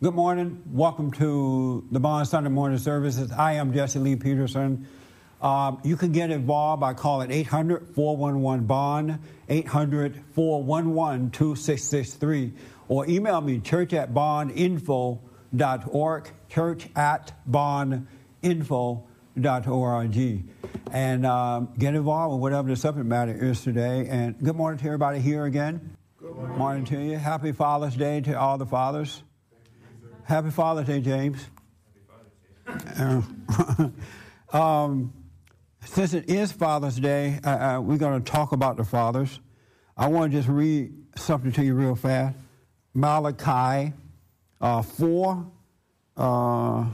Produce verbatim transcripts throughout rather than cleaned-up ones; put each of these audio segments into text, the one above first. Good morning. Welcome to the Bond Sunday Morning Services. I am Jesse Lee Peterson. Um, you can get involved by calling eight hundred, four one one, B O N D, eight hundred, four one one, two six six three, or email me, church at bond info dot org, church at bond info dot org. And um, get involved with whatever the subject matter is today. And good morning to everybody here again. Good morning. Morning to you. Happy Father's Day to all the fathers. Happy Father's Day, James. Happy Father's Day. um, since it is Father's Day, uh, uh, we're going to talk about the fathers. I want to just read something to you real fast. Malachi uh, four. Uh,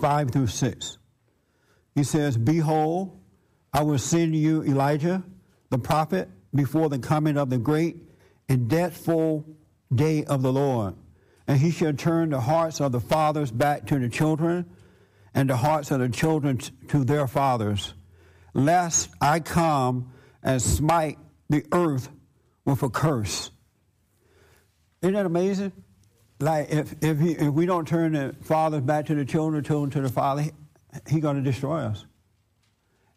five through six. He says, "Behold, I will send you Elijah, the prophet, before the coming of the great and dreadful day of the Lord. And he shall turn the hearts of the fathers back to the children, and the hearts of the children t- to their fathers, lest I come and smite the earth with a curse." Isn't that amazing? Like, if if, he, if we don't turn the fathers back to the children, children to the father, he's he going to destroy us.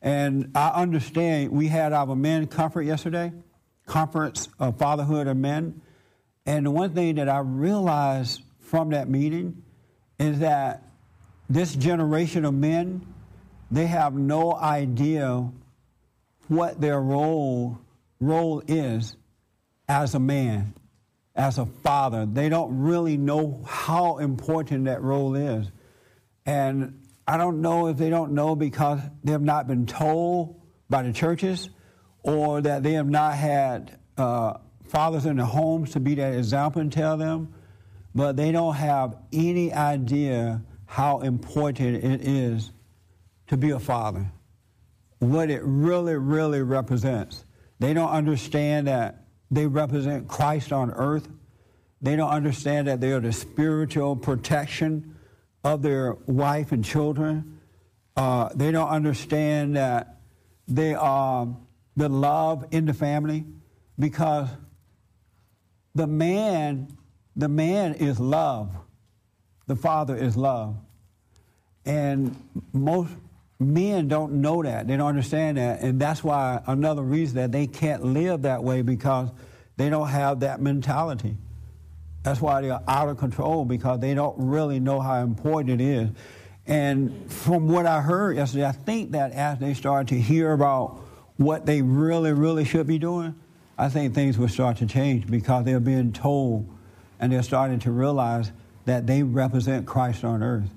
And I understand we had our men conference yesterday, conference of fatherhood of men. And the one thing that I realized from that meeting is that this generation of men, they have no idea what their role role is as a man. As a father, they don't really know how important that role is. And I don't know if they don't know because they have not been told by the churches, or that they have not had uh, fathers in the homes to be that example and tell them, but they don't have any idea how important it is to be a father, what it really, really represents. They don't understand that they represent Christ on earth. They don't understand that they are the spiritual protection of their wife and children. Uh, they don't understand that they are the love in the family, because the man, the man is love. The father is love. And most men don't know that. They don't understand that. And that's why another reason that they can't live that way, because they don't have that mentality. That's why they are out of control, because they don't really know how important it is. And from what I heard yesterday, I think that as they start to hear about what they really, really should be doing, I think things will start to change, because they're being told and they're starting to realize that they represent Christ on earth.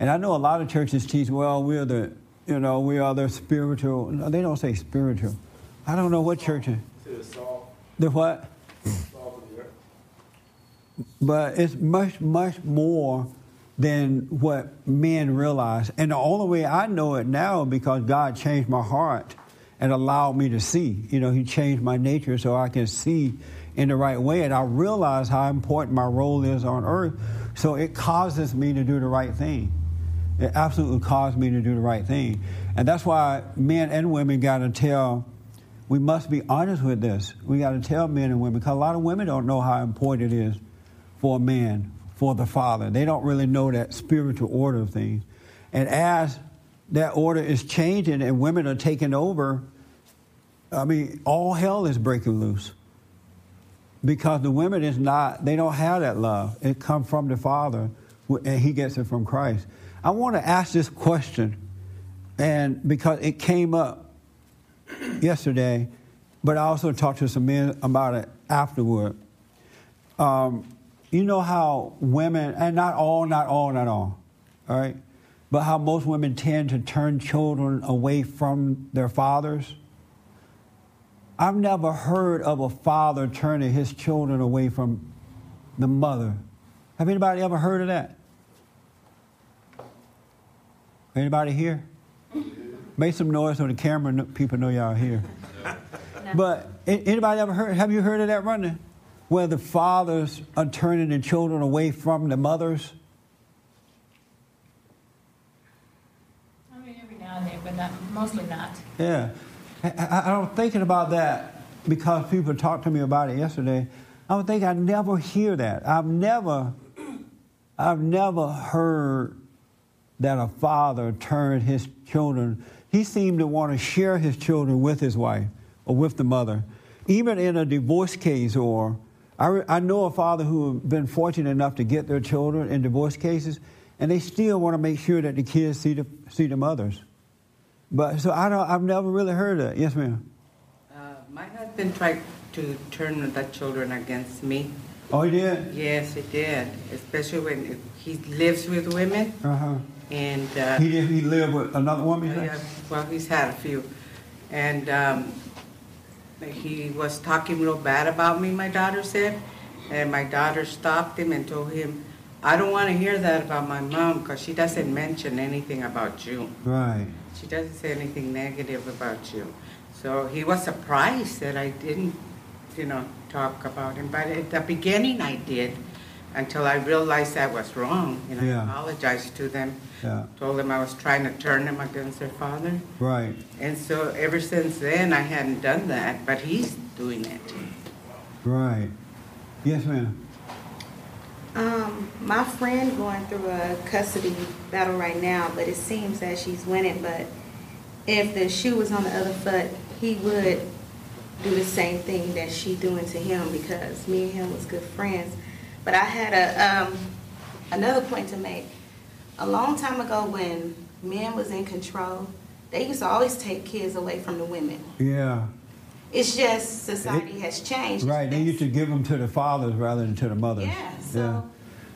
And I know a lot of churches teach, well, we're the, you know, we are the spiritual. No, they don't say spiritual. I don't know what church it is. The salt. The what? The salt of the earth. But it's much, much more than what men realize. And the only way I know it now, because God changed my heart and allowed me to see. You know, He changed my nature so I can see in the right way. And I realize how important my role is on earth. So it causes me to do the right thing. It absolutely caused me to do the right thing. And that's why men and women got to tell, we must be honest with this. We got to tell men and women, because a lot of women don't know how important it is for a man, for the father. They don't really know that spiritual order of things. And as that order is changing and women are taking over, I mean, all hell is breaking loose. Because the women is not, they don't have that love. It comes from the father, and he gets it from Christ. I want to ask this question, and because it came up yesterday, but I also talked to some men about it afterward. Um, you know how women, and not all, not all, not all, all right, but how most women tend to turn children away from their fathers. I've never heard of a father turning his children away from the mother. Have anybody ever heard of that? Anybody here? Make some noise on the camera. People know y'all are here. No. But anybody ever heard? Have you heard of that running, where the fathers are turning the children away from the mothers? I mean, every now and then, but not, mostly not. Yeah, I, I, I'm thinking about that because people talked to me about it yesterday. I would think I'd never hear that. I've never, I've never heard that a father turned his children. He seemed to want to share his children with his wife or with the mother. Even in a divorce case, or I, I know a father who have been fortunate enough to get their children in divorce cases, and they still want to make sure that the kids see the see the mothers. But so I don't. I've never really heard of that. Yes, ma'am. Uh, my husband tried to turn the children against me. Oh, he did? Yes, he did. Especially when he lives with women. Uh-huh. And, uh, he did, he lived with another woman? Uh, yeah, well, he's had a few. And um, he was talking real bad about me, my daughter said. And my daughter stopped him and told him, I don't want to hear that about my mom because she doesn't mention anything about you. Right. She doesn't say anything negative about you. So he was surprised that I didn't, you know, talk about him. But at the beginning I did, until I realized I was wrong. And I yeah. apologized to them, yeah. told them I was trying to turn them against their father. Right. And so ever since then, I hadn't done that, but he's doing it. Right. Yes, ma'am. Um, my friend going through a custody battle right now, but it seems that she's winning. But if the shoe was on the other foot, he would do the same thing that she doing to him, because me and him was good friends. But I had a um, another point to make. A long time ago, when men was in control, they used to always take kids away from the women. Yeah. It's just society it, has changed. Right. They used to give them to the fathers rather than to the mothers. Yeah. So yeah.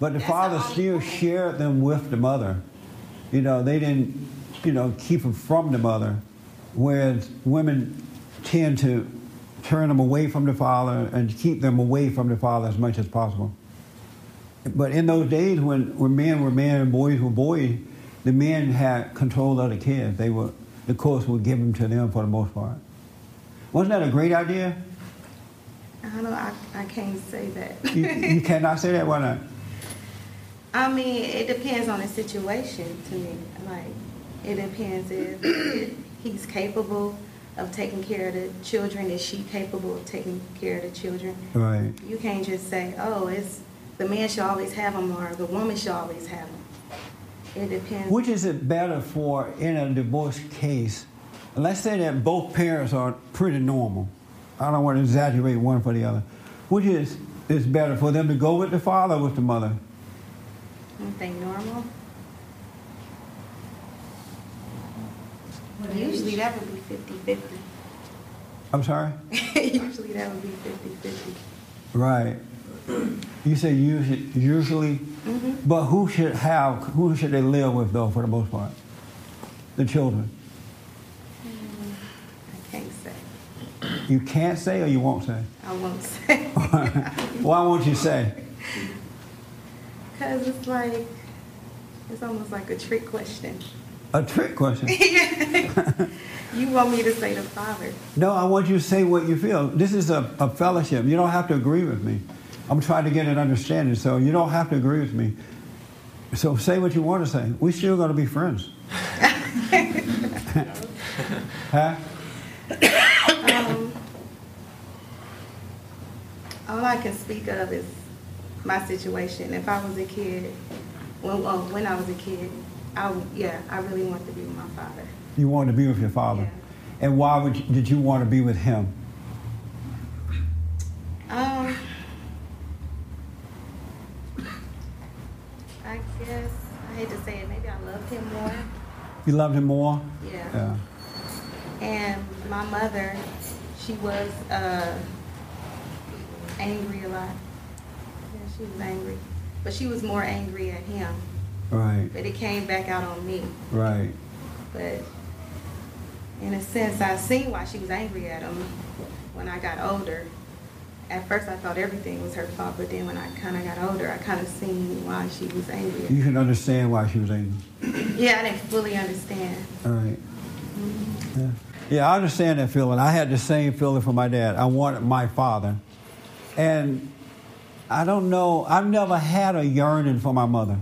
But the father still point. shared them with the mother. You know, they didn't, you know, keep them from the mother, whereas women tend to turn them away from the father and keep them away from the father as much as possible. But in those days when, when men were men and boys were boys, the men had control of the kids. They were, the courts would give them to them for the most part. Wasn't that a great idea? I don't know. I, I can't say that. you, you cannot say that? Why not? I mean, it depends on the situation to me. Like, it depends if he's capable of taking care of the children. Is she capable of taking care of the children? Right. You can't just say, oh, it's... the man should always have them, or the woman should always have them. It depends. Which is it better for in a divorce case? Let's say that both parents are pretty normal. I don't want to exaggerate one for the other. Which is is better for them to go with the father or with the mother? Aren't they normal? Well, usually that would be fifty-fifty. I'm sorry? Usually that would be fifty-fifty. Right. You say usually, usually mm-hmm. But who should have, who should they live with though for the most part? The children. Mm, I can't say. You can't say or you won't say? I won't say. Why won't you say? Because it's like, it's almost like a trick question. A trick question? You want me to say the father? No, I want you to say what you feel. This is a, a fellowship. You don't have to agree with me. I'm trying to get an understanding, so you don't have to agree with me. So say what you want to say. We're still going to be friends. Huh? Um, all I can speak of is my situation. If I was a kid, when, well, when I was a kid, I would, yeah, I really wanted to be with my father. You wanted to be with your father? Yeah. And why would you, did you want to be with him? Um... I guess, I hate to say it, maybe I loved him more. You loved him more? Yeah. Yeah. And my mother, she was uh, angry a lot. Yeah, she was angry. But she was more angry at him. Right. But it came back out on me. Right. But in a sense, I seen why she was angry at him when I got older. At first, I thought everything was her fault, but then when I kind of got older, I kind of seen why she was angry. You can understand why she was angry. Yeah, I didn't fully understand. All right. Mm-hmm. Yeah. Yeah, I understand that feeling. I had the same feeling for my dad. I wanted my father. And I don't know, I've never had a yearning for my mother.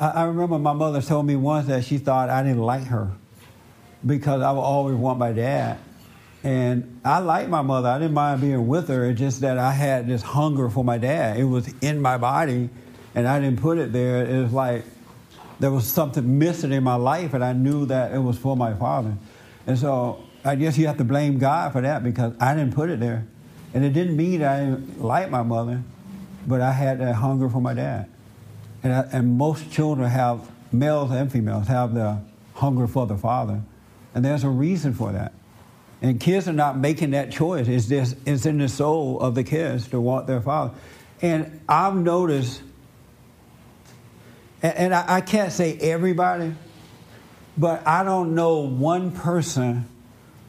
I, I remember my mother told me once that she thought I didn't like her because I would always want my dad. And I liked my mother. I didn't mind being with her. It's just that I had this hunger for my dad. It was in my body, and I didn't put it there. It was like there was something missing in my life, and I knew that it was for my father. And so I guess you have to blame God for that because I didn't put it there. And it didn't mean I didn't like my mother, but I had that hunger for my dad. And, I, and most children have, males and females, have the hunger for the father. And there's a reason for that. And kids are not making that choice. It's just, it's in the soul of the kids to want their father. And I've noticed, and, and I, I can't say everybody, but I don't know one person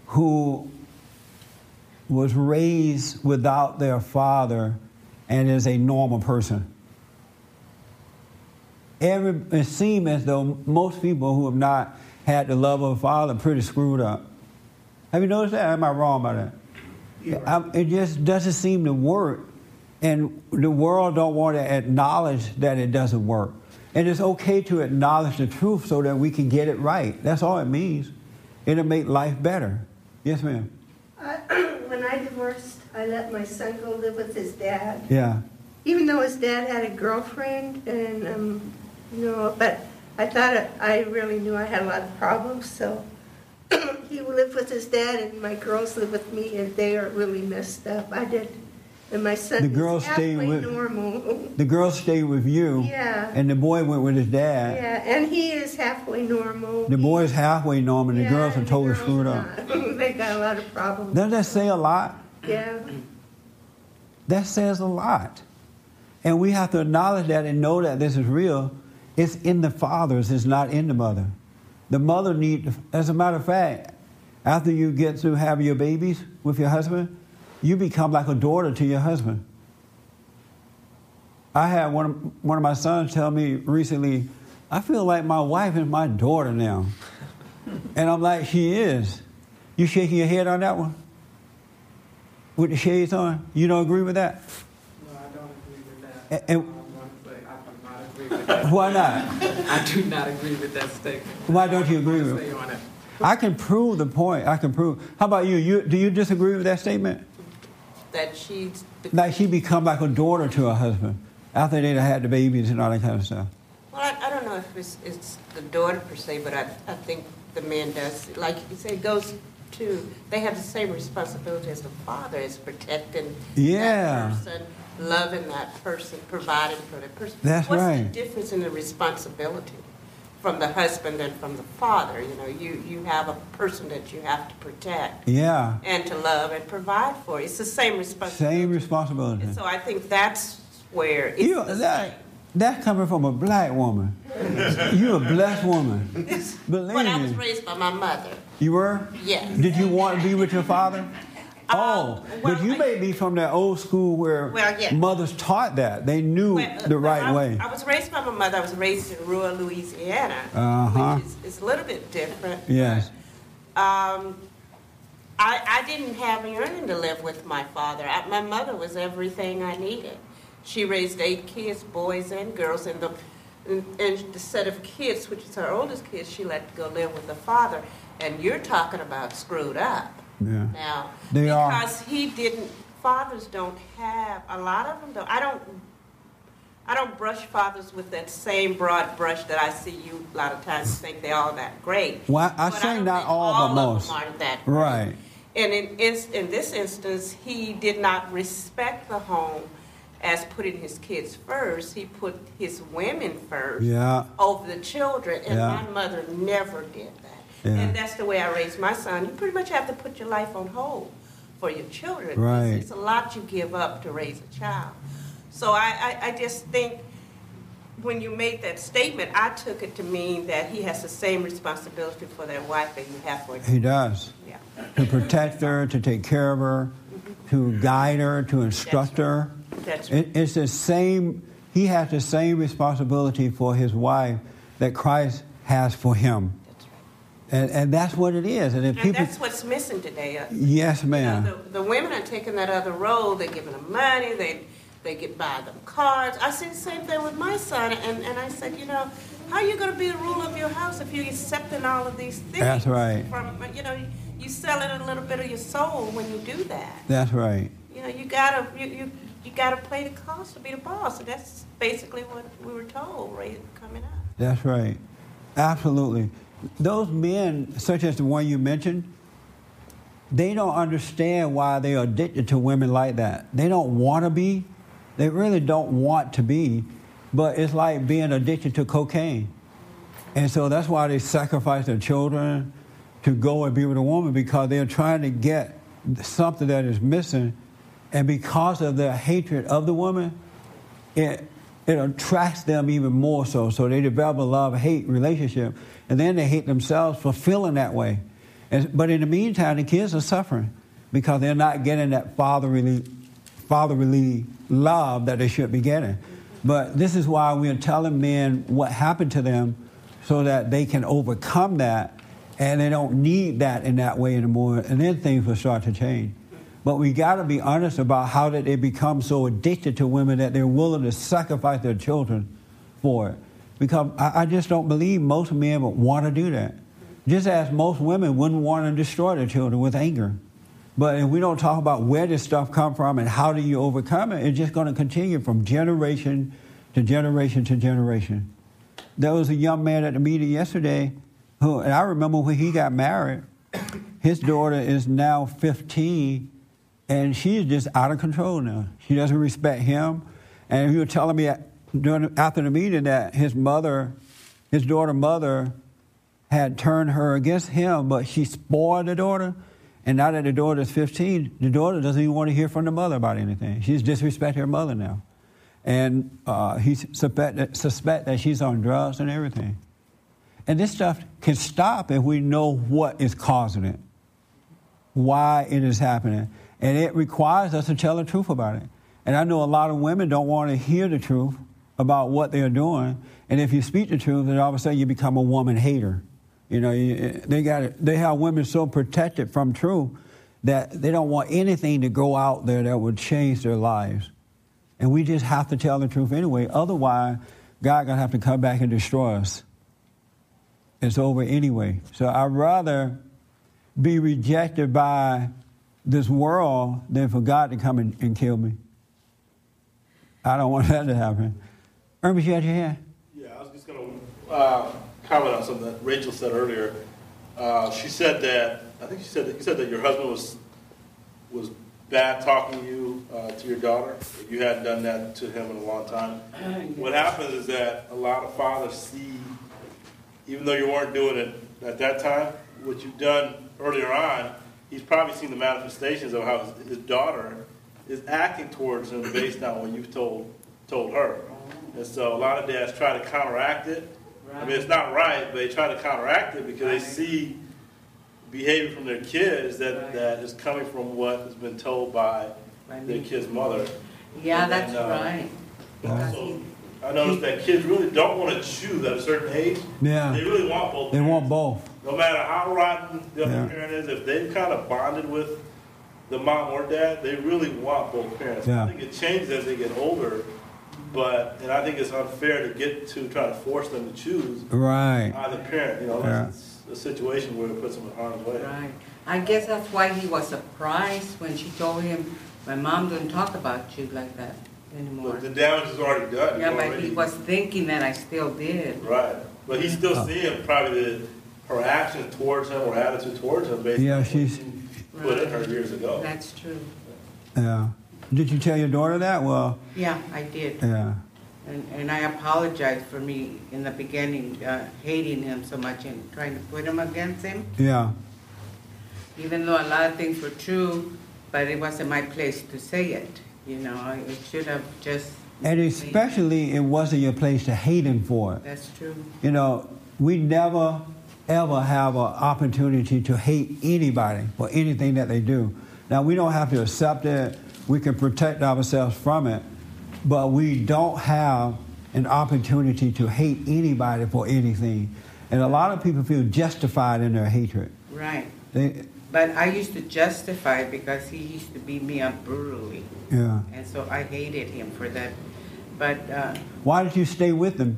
who was raised without their father and is a normal person. Every, it seems as though most people who have not had the love of a father are pretty screwed up. Have you noticed that? Am I wrong about that? Yeah. I, it just doesn't seem to work. And the world don't want to acknowledge that it doesn't work. And it's okay to acknowledge the truth so that we can get it right. That's all it means. It'll make life better. Yes, ma'am? I, when I divorced, I let my son go live with his dad. Yeah. Even though his dad had a girlfriend and, um, you know, but I thought it, I really knew I had a lot of problems, so... He lived with his dad, and my girls lived with me, and they are really messed up. I did, and my son the girls was halfway with, normal. The girls stayed with you, yeah, and the boy went with his dad. Yeah, and he is halfway normal. The boy is halfway normal, and yeah, the girls are totally screwed up. They got a lot of problems. Doesn't that say a lot? Yeah. That says a lot. And we have to acknowledge that and know that this is real. It's in the fathers. It's not in the mother. The mother need, as a matter of fact, after you get to have your babies with your husband, you become like a daughter to your husband. I had one of, one of my sons tell me recently, I feel like my wife is my daughter now. And I'm like, she is. You shaking your head on that one? With the shades on? You don't agree with that? No, I don't agree with that. And, and, Why not? I do not agree with that statement. Why don't you agree with it? I can prove the point. I can prove. How about you? You do you disagree with that statement? That she... Like she become like a daughter to her husband after they'd had the babies and all that kind of stuff. Well, I, I don't know if it's, it's the daughter per se, but I, I think the man does. Like you say, it goes to... They have the same responsibility as the father is protecting yeah. that person. Loving that person, providing for that person. That's What's right. What's the difference in the responsibility from the husband and from the father? You know, you, you have a person that you have to protect. Yeah. And to love and provide for. It's the same responsibility. Same responsibility. And so I think that's where it's you, the that, same. That's coming from a black woman. You're a blessed woman. Believe When I was raised by my mother. You were? Yes. Did you want to be with your father? Oh, uh, well, but you I, may be from that old school where well, yeah. mothers taught that. They knew well, uh, the right I, way. I was raised by my mother. I was raised in rural Louisiana, uh-huh. which is, is a little bit different. Yes. But, um, I, I didn't have a yearning to live with my father. I, my mother was everything I needed. She raised eight kids, boys and girls, and the, and, and the set of kids, which is her oldest kids, she let go live with the father. And you're talking about screwed up. Yeah. Now, they because are. he didn't, fathers don't have, a lot of them don't. I don't, I don't brush fathers with that same broad brush that I see you a lot of times think they're all that great. Well, I but say I not all, all, but most. All of them aren't that great. Right. And in, in this instance, he did not respect the home as putting his kids first. He put his women first yeah. over the children, and yeah. my mother never did that. Yeah. And that's the way I raised my son. You pretty much have to put your life on hold for your children. Right. It's a lot you give up to raise a child. So I, I, I just think when you made that statement, I took it to mean that he has the same responsibility for that wife that you have for him. He does. Yeah. To protect her, to take care of her, mm-hmm. to guide her, to instruct that's her. Right. That's right. It, it's the same. He has the same responsibility for his wife that Christ has for him. And, and that's what it is. And, if and people, that's what's missing today. Uh, yes, ma'am. You know, the, the women are taking that other role. They're giving them money. They they get buy them cars. I see the same thing with my son. And, and I said, you know, how are you going to be the ruler of your house if you're accepting all of these things? That's right. From, you know, you selling a little bit of your soul when you do that. That's right. You know, you gotta you you, you gotta play the cost to be the boss. So that's basically what we were told right coming up. That's right. Absolutely. Those men, such as the one you mentioned, they don't understand why they are addicted to women like that. They don't want to be. They really don't want to be. But it's like being addicted to cocaine. And so that's why they sacrifice their children to go and be with a woman, because they're trying to get something that is missing. And because of their hatred of the woman, it it attracts them even more so. So they develop a love-hate relationship. And then they hate themselves for feeling that way. And, but in the meantime, the kids are suffering because they're not getting that fatherly, fatherly love that they should be getting. But this is why we are telling men what happened to them so that they can overcome that and they don't need that in that way anymore. And then things will start to change. But we got to be honest about how did they become so addicted to women that they're willing to sacrifice their children for it. Because I, I just don't believe most men would want to do that. Just as most women wouldn't want to destroy their children with anger. But if we don't talk about where this stuff comes from and how do you overcome it, it's just going to continue from generation to generation to generation. There was a young man at the meeting yesterday who, and I remember when he got married, his daughter is now fifteen, and she's just out of control now. She doesn't respect him. And he was telling me during, after the meeting that his mother, his daughter's mother, had turned her against him, but she spoiled the daughter. And now that the daughter is fifteen, the daughter doesn't even want to hear from the mother about anything. She's disrespecting her mother now. And uh, he suspect that, suspect that she's on drugs and everything. And this stuff can stop if we know what is causing it, why it is happening. And it requires us to tell the truth about it. And I know a lot of women don't want to hear the truth about what they're doing. And if you speak the truth, then all of a sudden you become a woman hater. You know, they got it. They have women so protected from truth that they don't want anything to go out there that would change their lives. And we just have to tell the truth anyway. Otherwise, God going to have to come back and destroy us. It's over anyway. So I'd rather be rejected by this world than for God to come and, and kill me. I don't want that to happen. Irma, you had your hand? Yeah, I was just going to... Uh... comment on something that Rachel said earlier. Uh, she said that I think she said that you said that your husband was was bad talking you uh, to your daughter. You hadn't done that to him in a long time. What happens is that a lot of fathers see, even though you weren't doing it at that time, what you've done earlier on. He's probably seen the manifestations of how his, his daughter is acting towards him based on what you've told told her. And so a lot of dads try to counteract it. I mean, it's not right, but they try to counteract it because right. They see behavior from their kids that, right. that is coming from what has been told by, by their kid's mother. Yeah, and that's then, right. Uh, so I noticed that kids really don't want to choose at a certain age. Yeah. They really want both. They parents. want both. No matter how rotten the other yeah. parent is, if they've kind of bonded with the mom or dad, they really want both parents. Yeah. I think it changes as they get older. But, and I think it's unfair to get to try to force them to choose right. either parent. You know, that's yeah. a situation where it puts them in harm's way. Right. I guess that's why he was surprised when she told him, my mom doesn't talk about you like that anymore. But the damage is already done. Yeah, already. But he was thinking that I still did. Right. But he's still oh. seeing probably the, her action towards him or attitude towards him based yeah, on she's, what she put right. in her years ago. That's true. Yeah. Did you tell your daughter that? Well, yeah, I did. Yeah, and and I apologized for me in the beginning, uh, hating him so much and trying to put him against him. Yeah. Even though a lot of things were true, but it wasn't my place to say it. You know, I should have just. And especially, it wasn't your place to hate him for it. That's true. You know, we never, ever have an opportunity to hate anybody for anything that they do. Now we don't have to accept it. We can protect ourselves from it, but we don't have an opportunity to hate anybody for anything. And a lot of people feel justified in their hatred. Right. They, but I used to justify it because he used to beat me up brutally. Yeah. And so I hated him for that. But uh, why did you stay with him?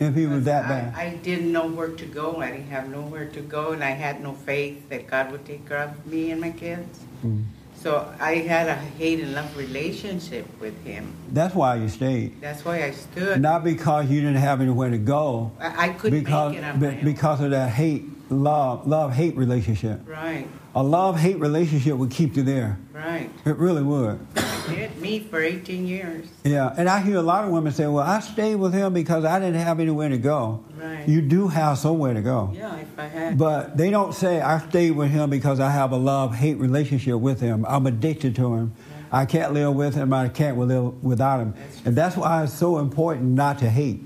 If he was that bad. I, I didn't know where to go. I didn't have nowhere to go, and I had no faith that God would take care of me and my kids. Mm. So I had a hate and love relationship with him. That's why you stayed. That's why I stood. Not because you didn't have anywhere to go. I, I couldn't because, make it on my own. Because of that hate, love, love-hate relationship. Right. A love-hate relationship would keep you there. Right. It really would. It did me for eighteen years. Yeah, and I hear a lot of women say, well, I stayed with him because I didn't have anywhere to go. Right. You do have somewhere to go. Yeah, if I had. But they don't say, I stayed with him because I have a love-hate relationship with him. I'm addicted to him. Right. I can't live with him. I can't live without him. That's and that's why it's so important not to hate,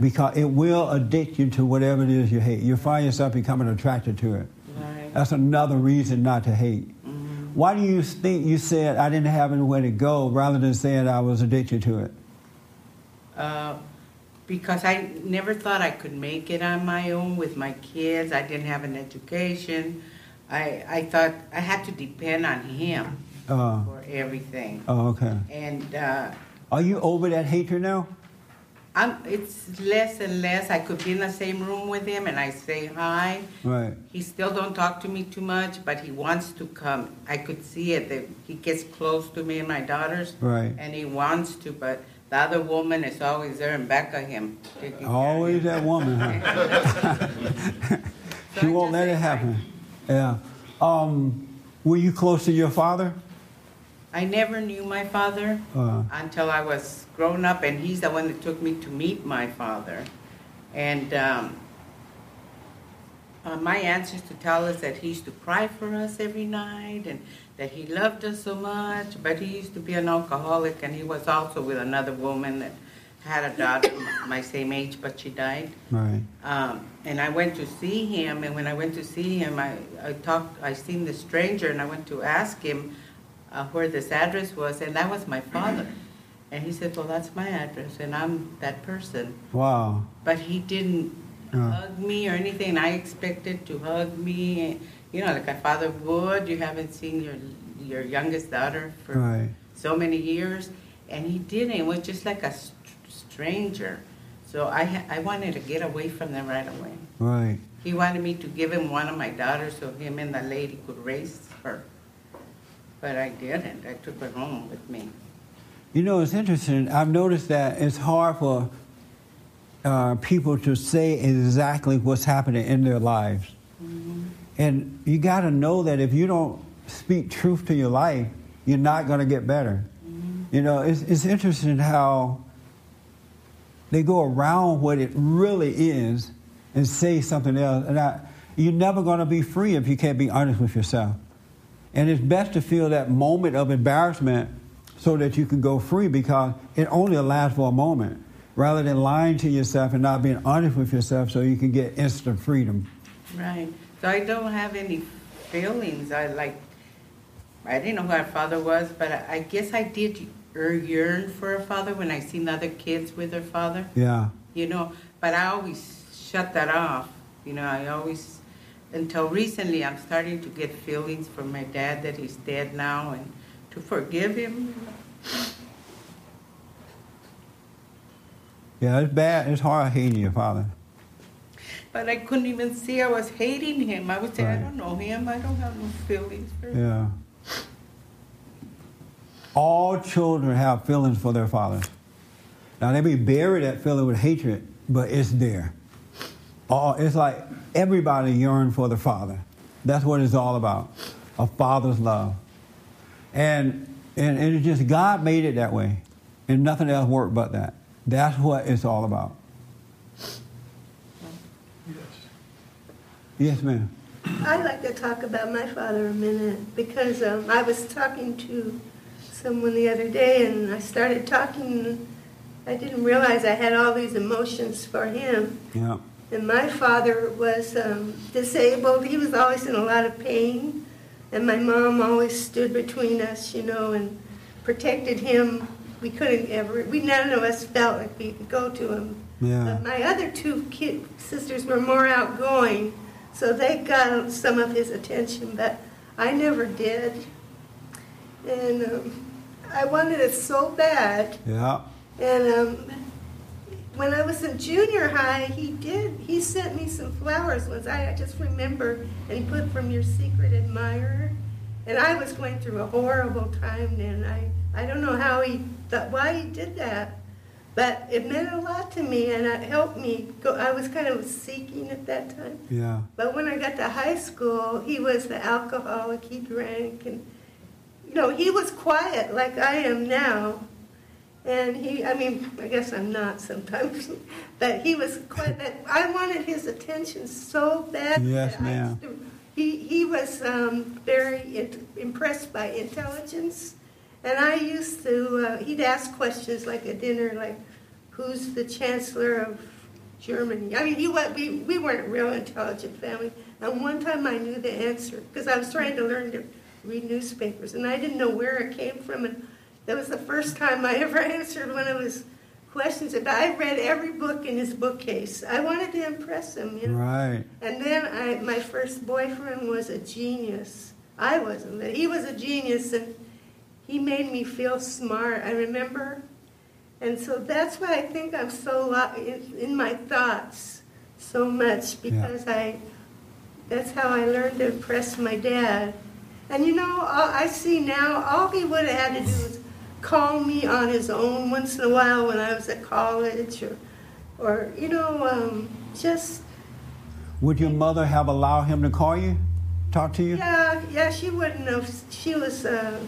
because it will addict you to whatever it is you hate. You'll find yourself becoming attracted to it. That's another reason not to hate. Mm-hmm. Why do you think you said I didn't have anywhere to go rather than saying I was addicted to it? Uh, because I never thought I could make it on my own with my kids. I didn't have an education. I, I thought I had to depend on him uh, for everything. Oh, okay. And uh, are you over that hatred now? I'm, it's less and less. I could be in the same room with him, and I say hi. Right. He still don't talk to me too much, but he wants to come. I could see it. That he gets close to me and my daughters, right. And he wants to, but the other woman is always there in back of him. Always that woman, huh? She so won't let it happen. Hi. Yeah. Um, were you close to your father? I never knew my father uh, until I was grown up, and he's the one that took me to meet my father. And um, uh, my aunts used to tell us that he used to cry for us every night and that he loved us so much, but he used to be an alcoholic, and he was also with another woman that had a daughter my same age, but she died. Right. Um, and I went to see him, and when I went to see him, I, I talked. I seen the stranger, and I went to ask him Uh, where this address was, and that was my father. And he said, well, that's my address, and I'm that person. Wow. But he didn't uh. hug me or anything. I expected to hug me, you know, like a father would. You haven't seen your your youngest daughter for right. so many years. And he didn't. It was just like a st- stranger. So I ha- I wanted to get away from them right away. Right. He wanted me to give him one of my daughters so him and the lady could raise her. But I didn't. I took her home with me. You know, it's interesting. I've noticed that it's hard for uh, people to say exactly what's happening in their lives. Mm-hmm. And you got to know that if you don't speak truth to your life, you're not going to get better. Mm-hmm. You know, it's, it's interesting how they go around what it really is and say something else. And I, you're never going to be free if you can't be honest with yourself. And it's best to feel that moment of embarrassment so that you can go free, because it only lasts for a moment, rather than lying to yourself and not being honest with yourself so you can get instant freedom. Right. So I don't have any feelings. I like, I didn't know who our father was, but I guess I did yearn for a father when I seen other kids with their father. Yeah. You know, but I always shut that off. You know, I always... Until recently, I'm starting to get feelings from my dad that he's dead now, and to forgive him. Yeah, it's bad. It's hard hating your father. But I couldn't even see I was hating him. I would say, right. I don't know him. I don't have no feelings for him. Yeah. All children have feelings for their father. Now, they may bury that feeling with hatred, but it's there. Oh, it's like everybody yearns for the father. That's what it's all about, a father's love. And, and, and it's just God made it that way, and nothing else worked but that. That's what it's all about. Yes. Yes, ma'am. I'd like to talk about my father a minute, because um, I was talking to someone the other day, and I started talking. I didn't realize I had all these emotions for him. Yeah. And my father was um, disabled. He was always in a lot of pain. And my mom always stood between us, you know, and protected him. We couldn't ever, we none of us felt like we could go to him. Yeah. But my other two kid, sisters were more outgoing, so they got some of his attention, but I never did. And um, I wanted it so bad. Yeah. And um, when I was in junior high, he did, he sent me some flowers once. I, I just remember, and he put "from your secret admirer." And I was going through a horrible time then. I, I don't know how he, thought, why he did that. But it meant a lot to me, and it helped me. Go, I was kind of seeking at that time. Yeah. But when I got to high school, he was the alcoholic. He drank, and you know, he was quiet like I am now. And he, I mean, I guess I'm not sometimes, but he was quiet. But I wanted his attention so bad. Yes, ma'am. I, he he was um, very in, impressed by intelligence. And I used to, uh, he'd ask questions like at dinner, like, who's the chancellor of Germany? I mean, he, we, we weren't a real intelligent family. And one time I knew the answer, because I was trying to learn to read newspapers, and I didn't know where it came from. And that was the first time I ever answered one of his questions. But I read every book in his bookcase. I wanted to impress him, you know. Right. And then I, my first boyfriend was a genius. I wasn't, but he was a genius, and he made me feel smart, I remember. And so that's why I think I'm so in, in my thoughts so much, because yeah. I, that's how I learned to impress my dad. And you know, all I see now, all he would have had to do was call me on his own once in a while when I was at college, or, or you know, um, just... Would your mother have allowed him to call you, talk to you? Yeah, yeah, she wouldn't have. She was... Uh,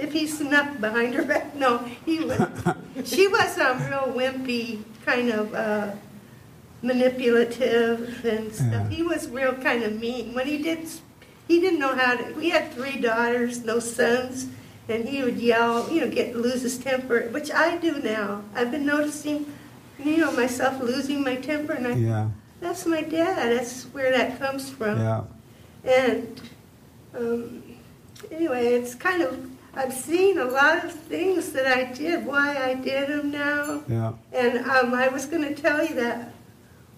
If he snuck behind her back, no, he was. She was a um, real wimpy, kind of uh, manipulative and stuff. Yeah. He was real kind of mean. When he did, he didn't know how to. We had three daughters, no sons, and he would yell, you know, get lose his temper, which I do now. I've been noticing, you know, myself losing my temper, and I, yeah. that's my dad. That's where that comes from. Yeah. And um, anyway, it's kind of. I've seen a lot of things that I did, why I did them now. Yeah. And um, I was going to tell you that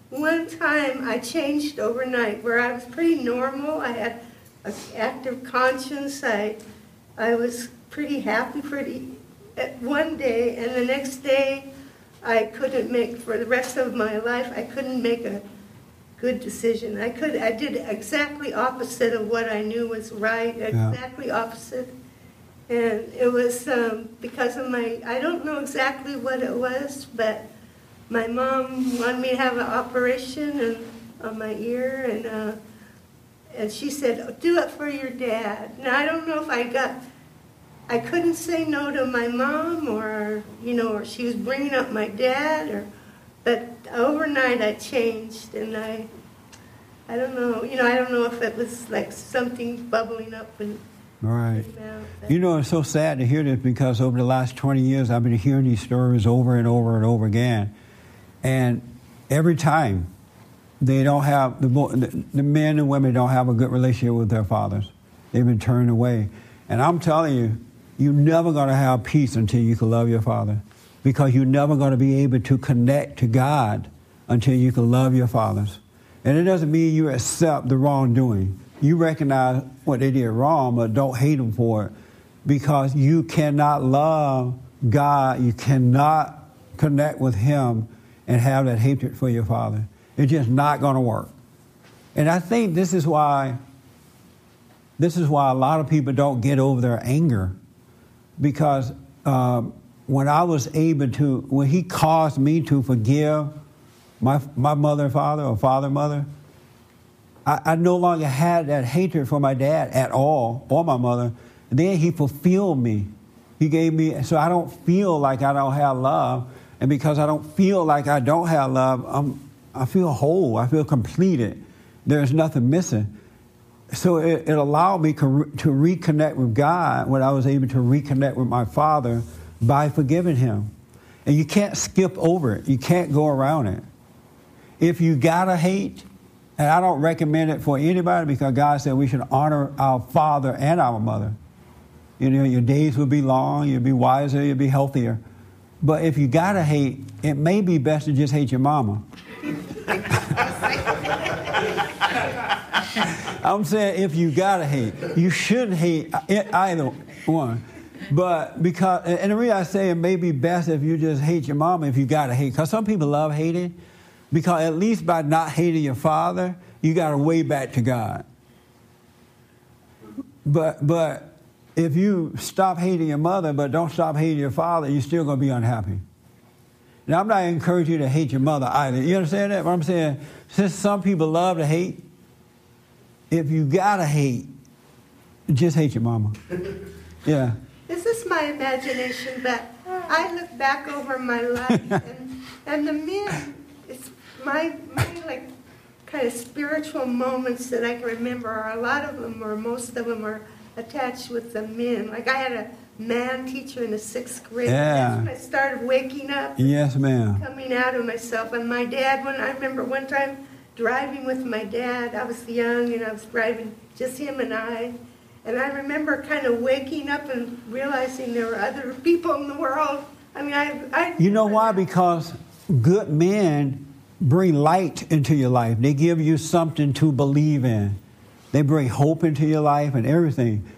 one time I changed overnight, where I was pretty normal. I had an active conscience. I, I was pretty happy, pretty at one day, and the next day I couldn't make, for the rest of my life, I couldn't make a good decision. I could. I did exactly opposite of what I knew was right, exactly yeah. opposite. And it was um, because of my, I don't know exactly what it was, but my mom wanted me to have an operation and, on my ear, and uh, and she said, oh, do it for your dad. Now, I don't know if I got, I couldn't say no to my mom, or, you know, or she was bringing up my dad, or, but overnight I changed, and I, I don't know, you know, I don't know if it was like something bubbling up and. Right. You know, it's so sad to hear this, because over the last twenty years, I've been hearing these stories over and over and over again. And every time, they don't have, the, the men and women don't have a good relationship with their fathers. They've been turned away. And I'm telling you, you're never going to have peace until you can love your father, because you're never going to be able to connect to God until you can love your fathers. And it doesn't mean you accept the wrongdoing. You recognize what they did wrong, but don't hate them for it, because you cannot love God. You cannot connect with Him and have that hatred for your father. It's just not going to work. And I think this is why this is why a lot of people don't get over their anger, because um, when I was able to, when He caused me to forgive my my mother and father, or father and mother, I, I no longer had that hatred for my dad at all, or my mother. And then He fulfilled me. He gave me, so I don't feel like I don't have love. And because I don't feel like I don't have love, I'm, I feel whole. I feel completed. There's nothing missing. So it, it allowed me to, to reconnect with God when I was able to reconnect with my father by forgiving him. And you can't skip over it. You can't go around it. If you gotta hate, and I don't recommend it for anybody, because God said we should honor our father and our mother. You know, your days will be long, you'll be wiser, you'll be healthier. But if you gotta hate, it may be best to just hate your mama. I'm saying if you gotta hate, you shouldn't hate either one. But because, and the reason I say it may be best if you just hate your mama if you got to hate. Because some people love hating. Because at least by not hating your father, you got a way back to God. But but if you stop hating your mother but don't stop hating your father, you're still going to be unhappy. Now, I'm not encouraging you to hate your mother either. You understand that? What I'm saying, since some people love to hate, if you got to hate, just hate your mama. Yeah. This is my imagination, but I look back over my life, and, and the men, it's my, my like kind of spiritual moments that I can remember are a lot of them, or most of them, are attached with the men. Like I had a man teacher in the sixth grade. Yeah. And that's when I started waking up. Yes, ma'am. Coming out of myself. And my dad, when I remember one time driving with my dad, I was young and I was driving, just him and I. And I remember kind of waking up and realizing there were other people in the world. I mean, I... I you know why? Because good men bring light into your life. They give you something to believe in. They bring hope into your life and everything.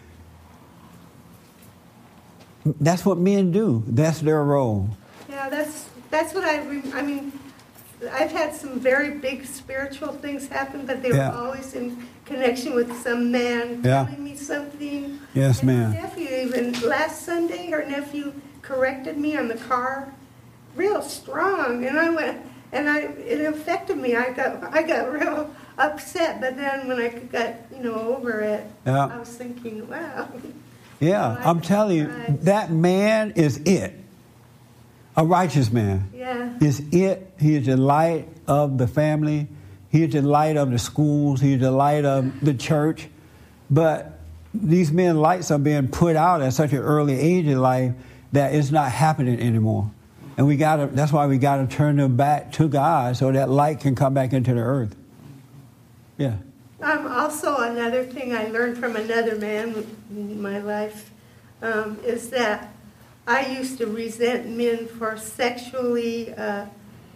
That's what men do. That's their role. Yeah, that's that's what I... I mean, I've had some very big spiritual things happen, but they yeah. were always in connection with some man yeah. telling me something. Yes, and ma'am. My nephew, even last Sunday, her nephew corrected me on the car real strong. And I went... And I, it affected me. I got, I got real upset. But then when I got, you know, over it, yeah. I was thinking, wow. Yeah, well, I'm telling you, that man is it. A righteous man. Yeah. Is it. He is the light of the family. He is the light of the schools. He is the light of the church. But these men's lights are being put out at such an early age in life that it's not happening anymore. And we gotta, that's why we got to turn them back to God so that light can come back into the earth. Yeah. Um, also, another thing I learned from another man in my life um, is that I used to resent men for sexually, uh,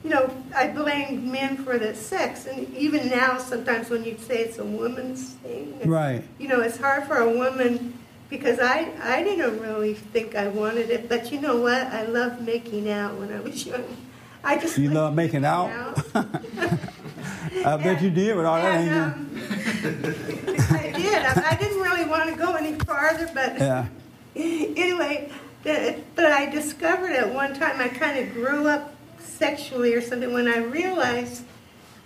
you know, I blamed men for their sex. And even now, sometimes when you say it's a woman's thing. Right. You know, it's hard for a woman... Because I, I didn't really think I wanted it, but you know what? I loved making out when I was young. I just you loved making, making out? out. I and, bet you did with all and, that anger. Um, I did. I, I didn't really want to go any farther, but yeah. anyway, the, but I discovered at one time I kind of grew up sexually or something when I realized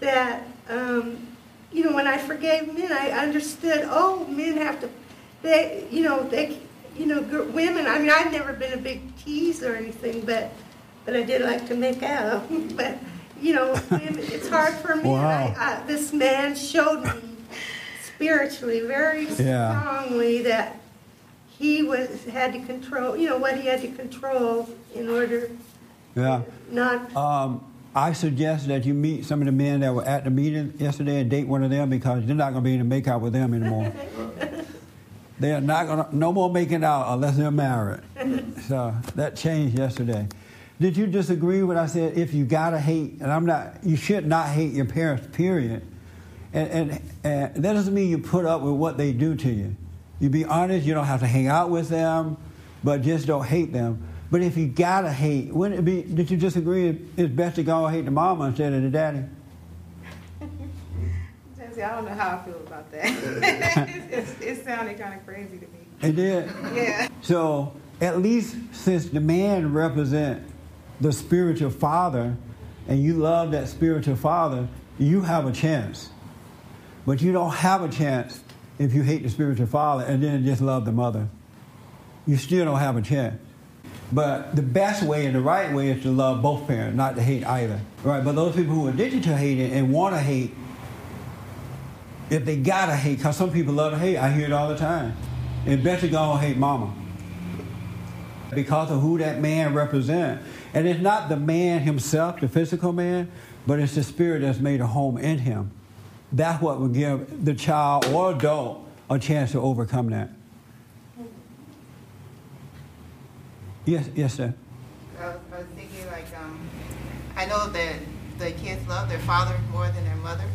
that, um, you know, when I forgave men, I understood, oh, men have to... They, you know, they, you know, women. I mean, I've never been a big teaser or anything, but, but I did like to make out. But, you know, women, it's hard for me. Wow. I, I, this man showed me spiritually very yeah. strongly that he was had to control. You know what he had to control in order. Yeah. Not. Um, I suggest that you meet some of the men that were at the meeting yesterday and date one of them because you're not going to be able to make out with them anymore. They are not gonna, no more making out unless they're married. So that changed yesterday. Did you disagree with what I said? If you gotta hate, and I'm not, you should not hate your parents. Period. And, and and that doesn't mean you put up with what they do to you. You be honest. You don't have to hang out with them, but just don't hate them. But if you gotta hate, wouldn't it be? Did you disagree? It's best to go and hate the mama instead of the daddy. I don't know how I feel about that. it's, it's, it sounded kind of crazy to me. It did? Yeah. So at least since the man represents the spiritual father and you love that spiritual father, you have a chance. But you don't have a chance if you hate the spiritual father and then just love the mother. You still don't have a chance. But the best way and the right way is to love both parents, not to hate either. Right? But those people who are addicted to hating and want to hate, if they gotta hate, because some people love to hate, I hear it all the time. It's better go and hate mama because of who that man represents. And it's not the man himself, the physical man, but it's the spirit that's made a home in him. That's what would give the child or adult a chance to overcome that. Yes, yes, sir. I was, I was thinking, like, um, I know that the kids love their father more than their mother.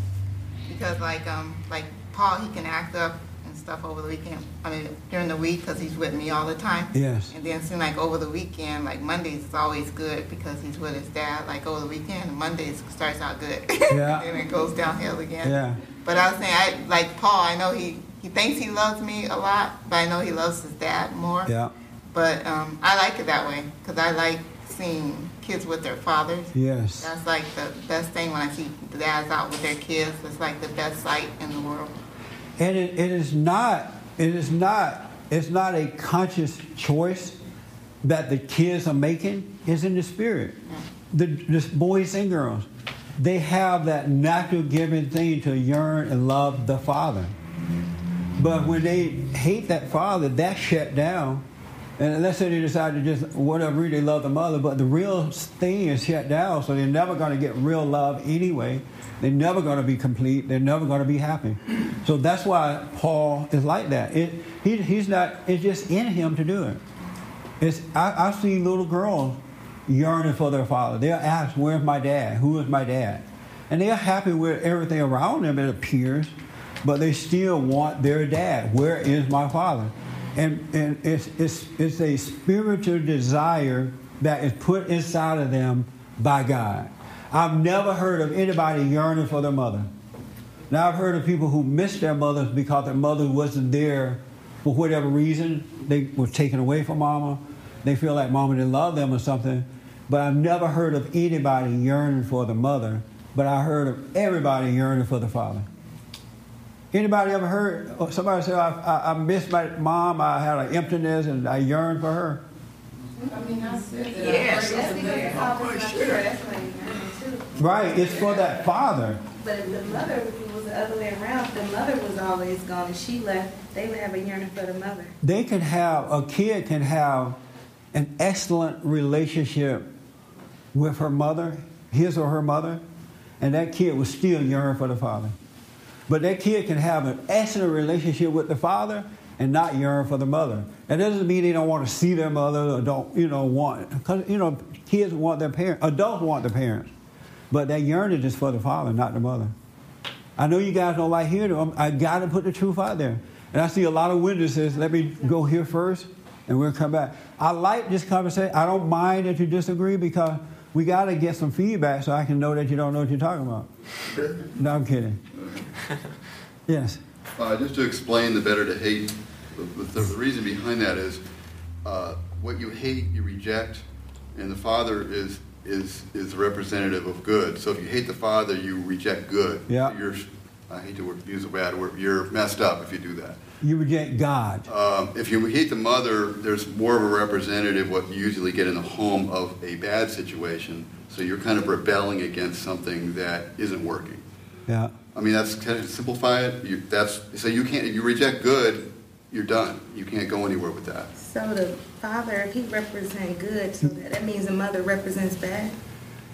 Because like um like Paul, he can act up and stuff over the weekend. I mean, during the week, because he's with me all the time. Yes. And then it seemed like over the weekend, like Mondays is always good because he's with his dad. Like over the weekend, Mondays starts out good. Yeah. And then it goes downhill again. Yeah. But I was saying, I like Paul, I know he, he thinks he loves me a lot, but I know he loves his dad more. Yeah. But um, I like it that way because I like seeing kids with their fathers. Yes. That's like the best thing when I see dads out with their kids. It's like the best sight in the world. And it, it is not, it is not, it's not a conscious choice that the kids are making. It's in the spirit. Yeah. The, the boys and girls, they have that natural given thing to yearn and love the father. But when they hate that father, that's shut down. And let's say they decide to just, whatever, really love the mother, but the real thing is shut down, so they're never going to get real love anyway. They're never going to be complete. They're never going to be happy. So that's why Paul is like that. It, he, he's not, it's just in him to do it. It's, I, I've seen little girls yearning for their father. They'll ask, where's my dad? Who is my dad? And they're happy with everything around them, it appears, but they still want their dad. Where is my father? And, and it's, it's, it's a spiritual desire that is put inside of them by God. I've never heard of anybody yearning for their mother. Now, I've heard of people who missed their mothers because their mother wasn't there for whatever reason. They were taken away from mama. They feel like mama didn't love them or something. But I've never heard of anybody yearning for the mother. But I heard of everybody yearning for the father. Anybody ever heard somebody say, I, I, I missed my mom, I had an emptiness, and I yearned for her? I mean, I said that. Yes, that's because sure. That's what I yearned too. Right, it's for that father. But the mother was the other way around. The mother was always gone, and she left. They would have a yearning for the mother. They can have, a kid can have an excellent relationship with her mother, his or her mother, and that kid will still yearn for the father. But that kid can have an excellent relationship with the father and not yearn for the mother. And that doesn't mean they don't want to see their mother or don't, you know, want, because, you know, kids want their parents, adults want their parents. But that yearning is for the father, not the mother. I know you guys don't like hearing them. I got to put the truth out there. And I see a lot of witnesses. Let me go here first and we'll come back. I like this conversation. I don't mind that you disagree because we got to get some feedback so I can know that you don't know what you're talking about. No, I'm kidding. Yes. Uh, just to explain the better to hate, the, the reason behind that is uh, what you hate, you reject, and the Father is is is representative of good. So if you hate the Father, you reject good. Yeah. You're, I hate to use a bad word. You're messed up if you do that. You reject God. Um, if you hate the mother, there's more of a representative what you usually get in the home of a bad situation. So you're kind of rebelling against something that isn't working. Yeah. I mean, that's kind of simplify it. You, that's so you can't. If you reject good, you're done. You can't go anywhere with that. So the father, if he represents good, so that, that means the mother represents bad.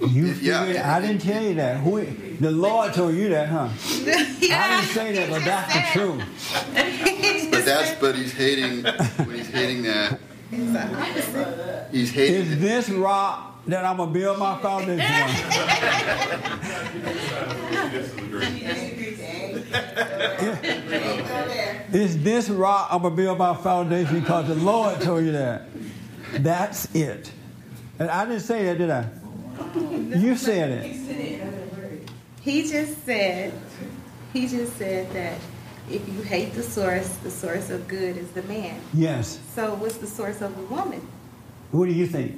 You yeah, figured, I didn't tell you that. Who, the Lord told you that, huh? Yeah, I didn't say that, but that's the truth. But that's but he's hating. When he's hating that. He's hating. Is this rock that I'm going to build my foundation on? Is this rock I'm going to build my foundation because the Lord told you that? That's it. And I didn't say that, did I? You said it. He just said, he just said that if you hate the source, the source of good is the man. Yes. So what's the source of the woman? What do you think?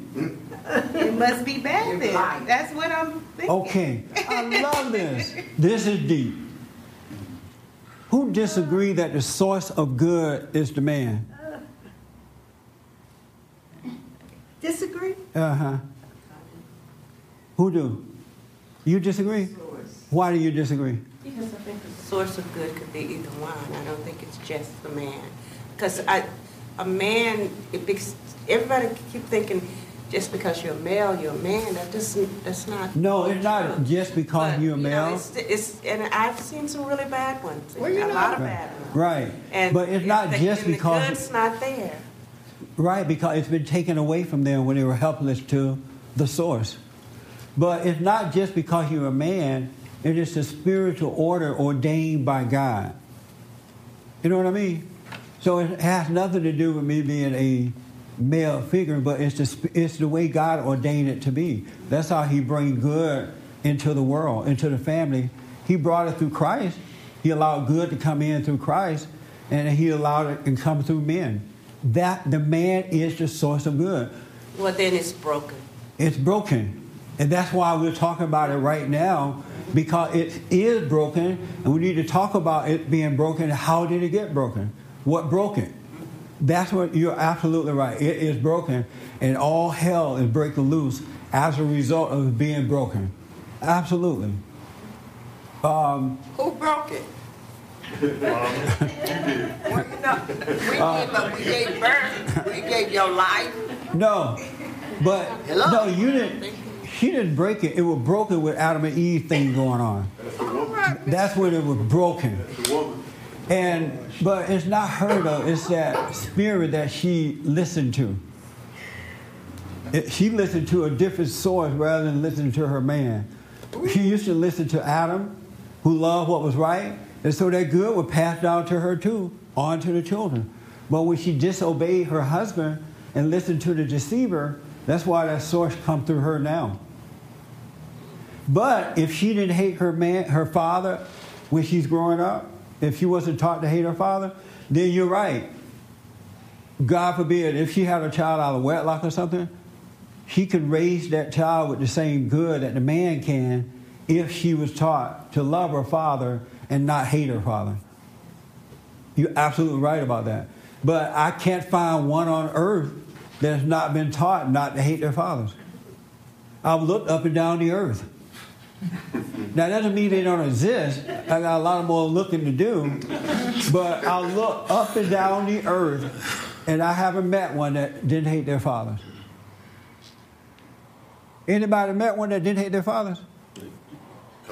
It must be bad then. That's what I'm thinking. Okay. I love this. This is deep. Who disagree that the source of good is the man? Disagree? Uh-huh. Who do? You disagree? Source. Why do you disagree? Because I think the source of good could be either one. I don't think it's just the man. Because I... A man, it be, everybody keep thinking just because you're a male, you're a man. That doesn't, that's not. No, it's not just because but, you're a male. You know, it's, it's, and I've seen some really bad ones. Well, you a know. lot of bad ones. Right. And but it's, it's not the, just because. The good's not there. Right, because it's been taken away from them when they were helpless to the source. But it's not just because you're a man, it is a spiritual order ordained by God. You know what I mean? So it has nothing to do with me being a male figure, but it's the, it's the way God ordained it to be. That's how he brings good into the world, into the family. He brought it through Christ. He allowed good to come in through Christ, and he allowed it to come through men. That the man is the source of good. Well, then it's broken. It's broken. And that's why we're talking about it right now, because it is broken, and we need to talk about it being broken. How did it get broken? What broke it? That's what you're absolutely right. It is broken, and all hell is breaking loose as a result of it being broken. Absolutely. Um, Who broke it? Well, you know, we, did, uh, but we gave birth. We gave your life. No, but Hello? no, you didn't. She didn't break it. It was broken with Adam and Eve thing going on. That's, the woman. That's when it was broken. That's the woman. And but it's not her though. It's that spirit that she listened to. It, she listened to a different source rather than listening to her man. She used to listen to Adam, who loved what was right. And so that good was passed down to her too, on to the children. But when she disobeyed her husband and listened to the deceiver, that's why that source come through her now. But if she didn't hate her man, her father, when she's growing up, if she wasn't taught to hate her father, then you're right. God forbid, if she had a child out of wedlock or something, she could raise that child with the same good that the man can if she was taught to love her father and not hate her father. You're absolutely right about that. But I can't find one on earth that has not been taught not to hate their fathers. I've looked up and down the earth. Now, that doesn't mean they don't exist. I got a lot more looking to do. But I look up and down the earth, and I haven't met one that didn't hate their fathers. Anybody met one that didn't hate their fathers?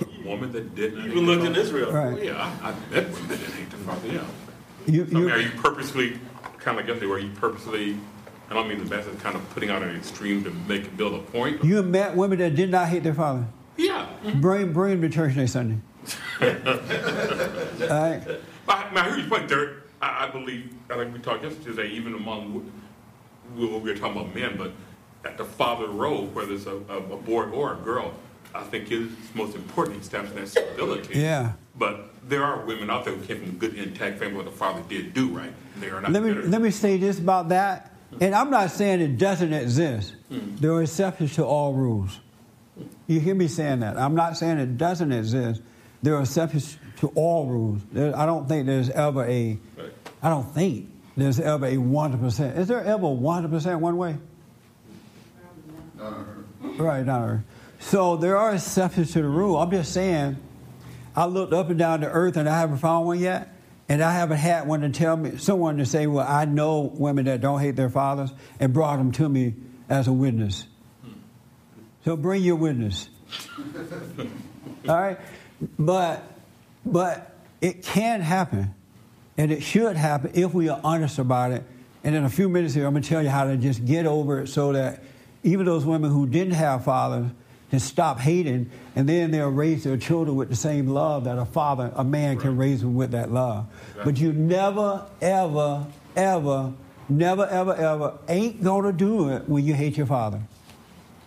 A woman that didn't. Even look in Israel. Right. Well, yeah, I, I met one that didn't hate their father. Yeah. You, you, I mean, are you purposely kind of guilty? Were you purposely? I don't mean the best. It's kind of putting out an extreme to make it build a point. You met women that did not hate their father. Yeah. Mm-hmm. Bring bring them to church next Sunday. All right. I, I hear you point there. I, I believe. I think we talked yesterday. Even among we, we were talking about men, but at the father role, whether it's a, a, a boy or a girl. I think is most important. He steps in that stability. Yeah. But there are women out there who came from a good intact family where the father did do right. They are not. Let me better. let me say this about that. And I'm not saying it doesn't exist. Mm. There are exceptions to all rules. You hear me saying that? I'm not saying it doesn't exist. There are exceptions to all rules. There, I don't think there's ever a. Right. I don't think there's ever a one hundred percent. Is there ever one hundred percent one way? Not right. Not her. So there are exceptions to the rule. I'm just saying, I looked up and down the earth and I haven't found one yet. And I haven't had one to tell me, someone to say, well, I know women that don't hate their fathers and brought them to me as a witness. So bring your witness. All right? But, but it can happen. And it should happen if we are honest about it. And in a few minutes here, I'm going to tell you how to just get over it so that even those women who didn't have fathers, to stop hating, and then they'll raise their children with the same love that a father, a man right. can raise them with that love. Exactly. But you never, ever, ever, never, ever, ever ain't going to do it when you hate your father.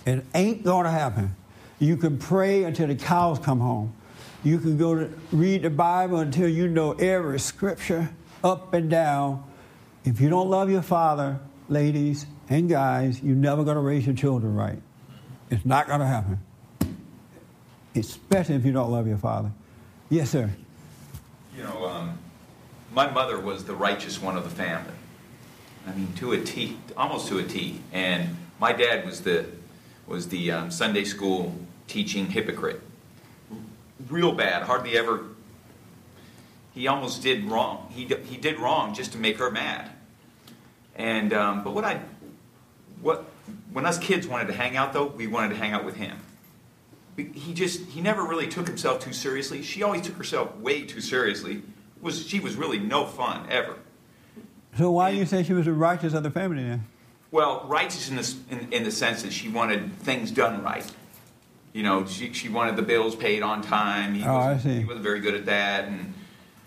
It ain't going to happen. You can pray until the cows come home. You can go to read the Bible until you know every scripture up and down. If you don't love your father, ladies and guys, you're never going to raise your children right. It's not going to happen, especially if you don't love your father. Yes, sir. You know, um, my mother was the righteous one of the family. I mean, to a T, almost to a T. And my dad was the was the um, Sunday school teaching hypocrite, real bad. Hardly ever. He almost did wrong. He he did wrong just to make her mad. And um, but what I what. When us kids wanted to hang out, though, we wanted to hang out with him. He just—he never really took himself too seriously. She always took herself way too seriously. Was she was really no fun ever. So why do you say she was the righteous of the family then? Well, righteous in the in, in the sense that she wanted things done right. You know, she she wanted the bills paid on time. He oh, I see. He wasn't very good at that, and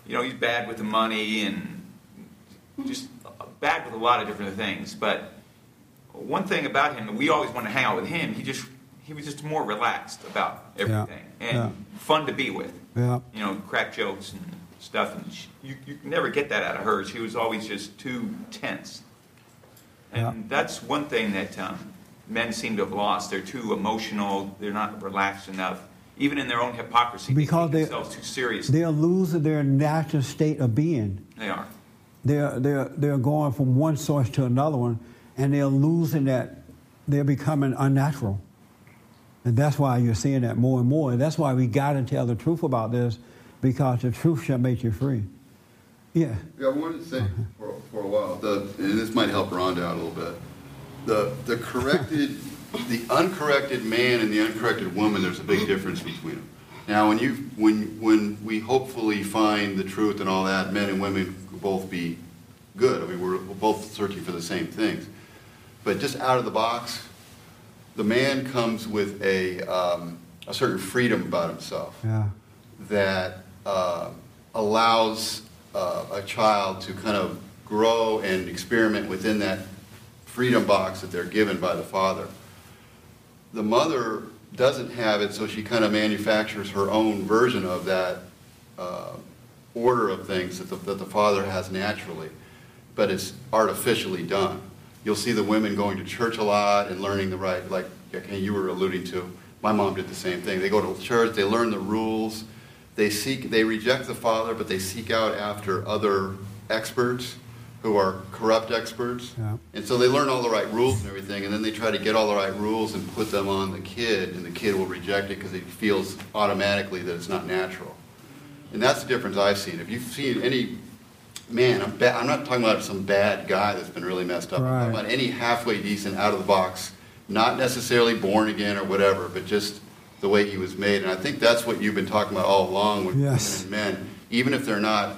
you know, he's bad with the money and just bad with a lot of different things. But one thing about him, we always want to hang out with him, he just he was just more relaxed about everything. Yeah. And yeah. fun to be with. Yeah. You know, crack jokes and stuff. And she, you, you can never get that out of her. She was always just too tense. And yeah. that's one thing that um, men seem to have lost. They're too emotional. They're not relaxed enough. Even in their own hypocrisy, because they take themselves too seriously. They're losing their natural state of being. They are. They're, they're, they're going from one source to another one, and they're losing that. They're becoming unnatural. And that's why you're seeing that more and more. And that's why we got to tell the truth about this, because the truth shall make you free. Yeah. Yeah, I wanted to say uh-huh. for, for a while, the, and this might help Rhonda out a little bit, the, the corrected... the uncorrected man and the uncorrected woman, there's a big difference between them. Now, when you, when, when we hopefully find the truth and all that, men and women will both be good. I mean, we're both searching for the same things. But just out of the box, the man comes with a, um, a certain freedom about himself yeah. that uh, allows uh, a child to kind of grow and experiment within that freedom box that they're given by the father. The mother doesn't have it, so she kind of manufactures her own version of that uh, order of things that the, that the father has naturally, but it's artificially done. You'll see the women going to church a lot and learning the right, like you were alluding to. My mom did the same thing. They go to church, they learn the rules, they seek, they reject the father, but they seek out after other experts who are corrupt experts. Yeah. And so they learn all the right rules and everything, and then they try to get all the right rules and put them on the kid, and the kid will reject it because he feels automatically that it's not natural. And that's the difference I've seen. If you've seen any man, I'm, ba- I'm not talking about some bad guy that's been really messed up. Right. I'm talking about any halfway decent, out-of-the-box, not necessarily born again or whatever, but just the way he was made. And I think that's what you've been talking about all along with yes. women and men. Even if they're not,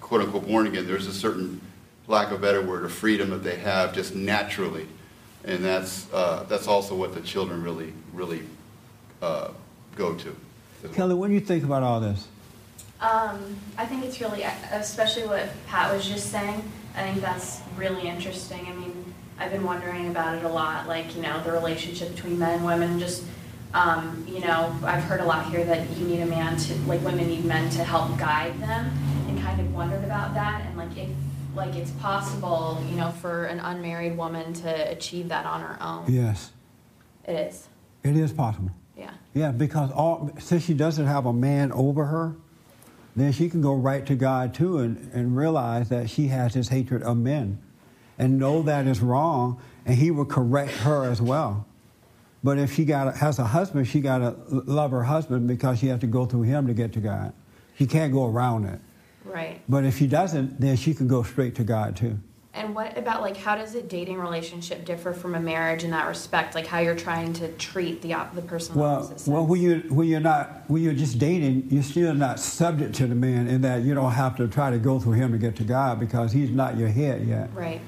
quote-unquote, born again, there's a certain... lack of a better word, a freedom that they have just naturally, and that's uh, that's also what the children really, really uh, go to. Kelly, what do you think about all this? Um, I think it's really, especially what Pat was just saying. I think that's really interesting. I mean, I've been wondering about it a lot, like you know, the relationship between men and women. Just um, you know, I've heard a lot here that you need a man to, like, women need men to help guide them, and kind of wondered about that, and like if. Like it's possible, you know, for an unmarried woman to achieve that on her own. Yes. It is. It is possible. Yeah. Yeah, because all, since she doesn't have a man over her, then she can go right to God too and, and realize that she has this hatred of men and know that it's wrong, and he will correct her as well. But if she got has a husband, she got to love her husband because she has to go through him to get to God. She can't go around it. Right. But if she doesn't, then she can go straight to God, too. And what about, like, how does a dating relationship differ from a marriage in that respect? Like, how you're trying to treat the op- the person well, opposite sex? Well, when, you, when you're not, when you're just dating, you're still not subject to the man in that you don't have to try to go through him to get to God because he's not your head yet. Right.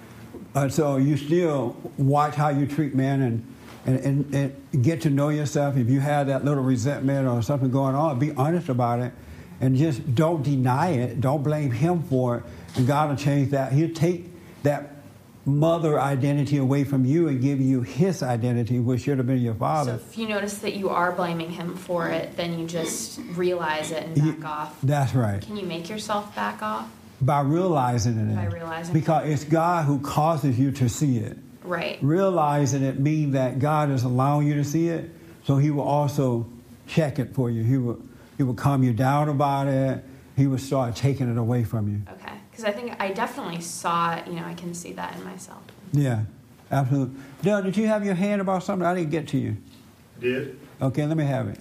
Uh, so you still watch how you treat men and, and, and, and get to know yourself. If you have that little resentment or something going on, be honest about it. And just don't deny it. Don't blame him for it. And God will change that. He'll take that mother identity away from you and give you his identity, which should have been your father. So if you notice that you are blaming him for it, then you just realize it and back you, off. That's right. Can you make yourself back off? By realizing it. By realizing it. Because it's God who causes you to see it. Right. Realizing it means that God is allowing you to see it, so he will also check it for you. He will... He would calm you down about it. He would start taking it away from you. Okay. Because I think I definitely saw it. You know, I can see that in myself. Yeah, absolutely. Dale, did you have your hand about something? I didn't get to you. I did. Okay, let me have it.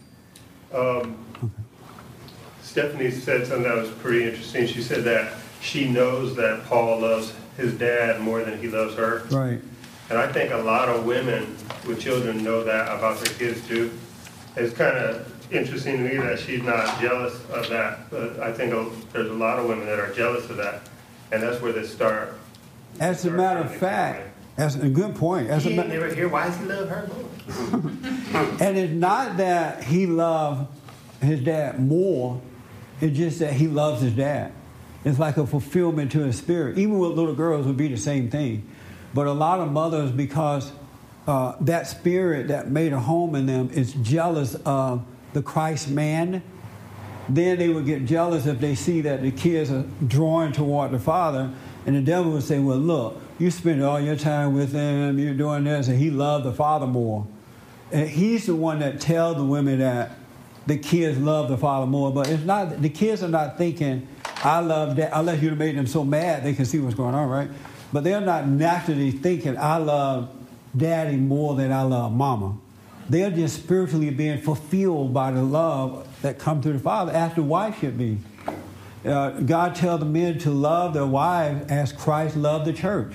Um, okay. Stephanie said something that was pretty interesting. She said that she knows that Paul loves his dad more than he loves her. Right. And I think a lot of women with children know that about their kids, too. It's kind of... interesting to me that she's not jealous of that, but I think there's a lot of women that are jealous of that, and that's where they start. As a matter of fact, that's a good point. As he a ma- never hear why does he love her more. And it's not that he loved his dad more; it's just that he loves his dad. It's like a fulfillment to his spirit. Even with little girls, it would be the same thing. But a lot of mothers, because uh, that spirit that made a home in them is jealous of the Christ man, then they would get jealous if they see that the kids are drawing toward the father. And the devil would say, well, look, you spend all your time with him, you're doing this, and he loved the father more. And he's the one that tells the women that the kids love the father more. But it's not, the kids are not thinking, I love that, unless you made them so mad they can see what's going on, right? But they're not naturally thinking, I love daddy more than I love mama. They're just spiritually being fulfilled by the love that comes through the father, as the wife should be. Uh, God tells the men to love their wives as Christ loved the church.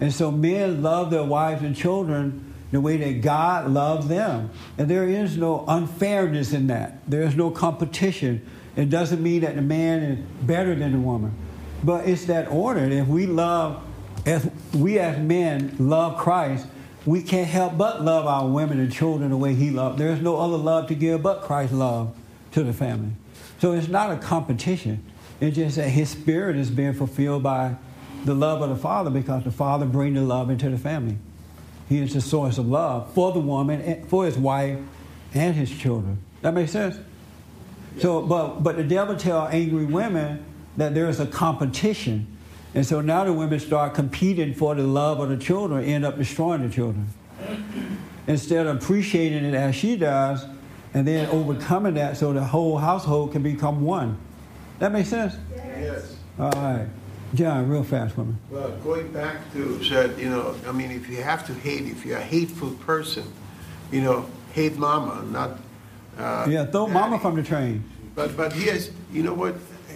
And so men love their wives and children the way that God loves them. And there is no unfairness in that. There is no competition. It doesn't mean that the man is better than the woman. But it's that order. If we love, if we as men love Christ, we can't help but love our women and children the way he loved. There is no other love to give but Christ's love to the family. So it's not a competition. It's just that his spirit is being fulfilled by the love of the father, because the father brings the love into the family. He is the source of love for the woman, for his wife, and his children. That makes sense? So, but but the devil tells angry women that there is a competition. And so now the women start competing for the love of the children, end up destroying the children. Instead of appreciating it as she does, and then overcoming that so the whole household can become one. That makes sense? Yes. All right. John, real fast for me. Well, going back to said, you know, I mean, if you have to hate, if you're a hateful person, you know, hate mama, not... Uh, yeah, throw mama from the train. But but yes, you know what?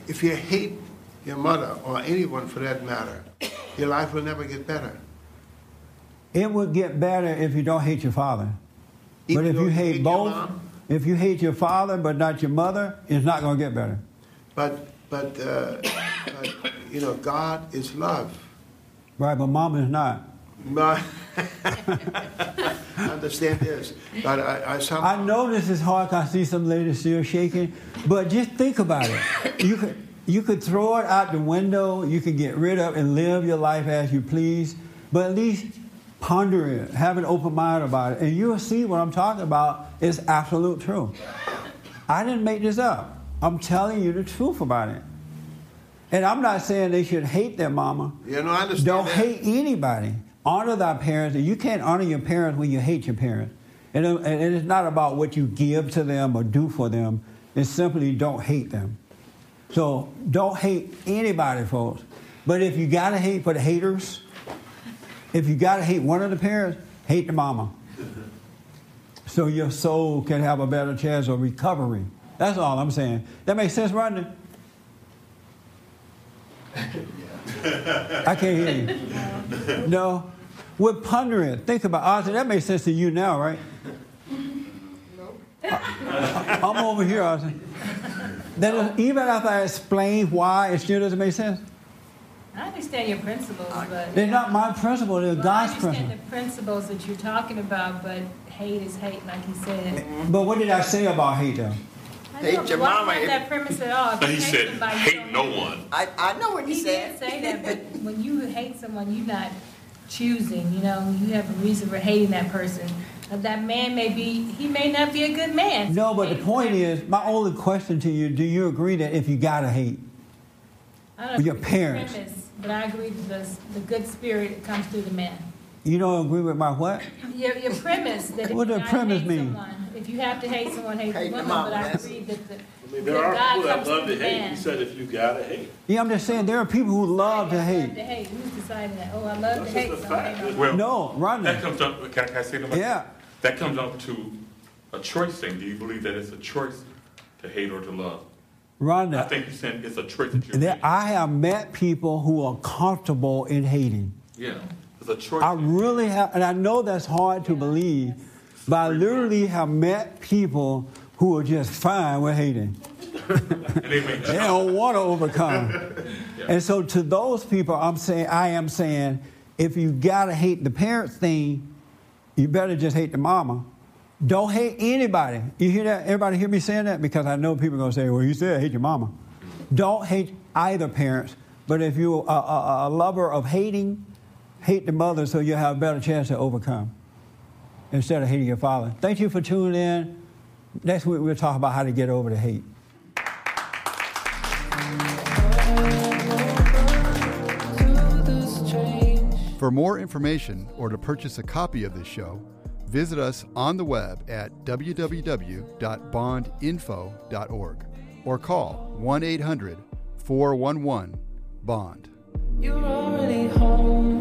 If you hate your mother or anyone for that matter, your life will never get better. It would get better if you don't hate your father. Even but if you hate, hate both, mom, if you hate your father but not your mother, it's not going to get better. But but. Uh, but you know, God is love. Right, but mama is not. I understand this. But I, I, somehow... I know this is hard because I see some ladies still shaking, but just think about it. You could, you could throw it out the window, you could get rid of it and live your life as you please, but at least ponder it, have an open mind about it, and you'll see what I'm talking about is absolute truth. I didn't make this up. I'm telling you the truth about it. And I'm not saying they should hate their mama. You know, I understand Don't that. hate anybody. Honor thy parents. You can't honor your parents when you hate your parents. And it's not about what you give to them or do for them. It's simply don't hate them. So don't hate anybody, folks. But if you got to hate for the haters, if you got to hate one of the parents, hate the mama. So your soul can have a better chance of recovery. That's all I'm saying. That makes sense, Rodney? I can't hear you. No? We're pondering. Think about it. Arthur, that makes sense to you now, right? No. I, I'm over here, Arthur. That is, even after I explain why, it still doesn't make sense. I understand your principles, but... They're not my principles. They're well, God's principles. I understand principles. The principles that you're talking about, but hate is hate, like you said. But what did I say about hate, though? Hate your mama. Not that premise at all. But he said, somebody, hate no hate. one. I, I know what he, he said. He didn't say that, but when you hate someone, you're not choosing. You know, you have a reason for hating that person. Now, that man may be, he may not be a good man. No, but the point is, my only question to you, do you agree that if you got to hate I don't your parents? Premise, but I agree that the, the good spirit comes through the man. You don't agree with my what? Your, your premise. That what does premise mean? Someone, if you have to hate someone, hate, hate the woman, but I agree that the I mean, there are God people that love to hate. Man. He said if you gotta hate. Yeah, I'm just saying there are people who love to hate. Love to hate. Who's deciding that? Oh, I love That's to hate. So hate well, no, Rodney. That comes up. Can I, can I say something? Yeah. That comes up to a choice thing. Do you believe that it's a choice to hate or to love? Rodney, I think you're saying it's a choice that you're that I have met people who are comfortable in hating. Yeah, it's a choice. I really have, and I know that's hard yeah. to believe. Yes. But I literally have met people who are just fine with hating. They don't want to overcome. Yeah. And so to those people, I'm saying, I am saying, if you got to hate the parents thing, you better just hate the mama. Don't hate anybody. You hear that? Everybody hear me saying that? Because I know people are going to say, well, you said hate your mama. Don't hate. either parents, but if you're a, a, a lover of hating, hate the mother so you have a better chance to overcome instead of hating your father. Thank you for tuning in. Next week we'll talk about how to get over the hate. For more information or to purchase a copy of this show, visit us on the web at w w w dot bond info dot org or call one eight hundred four one one bond. You're already home.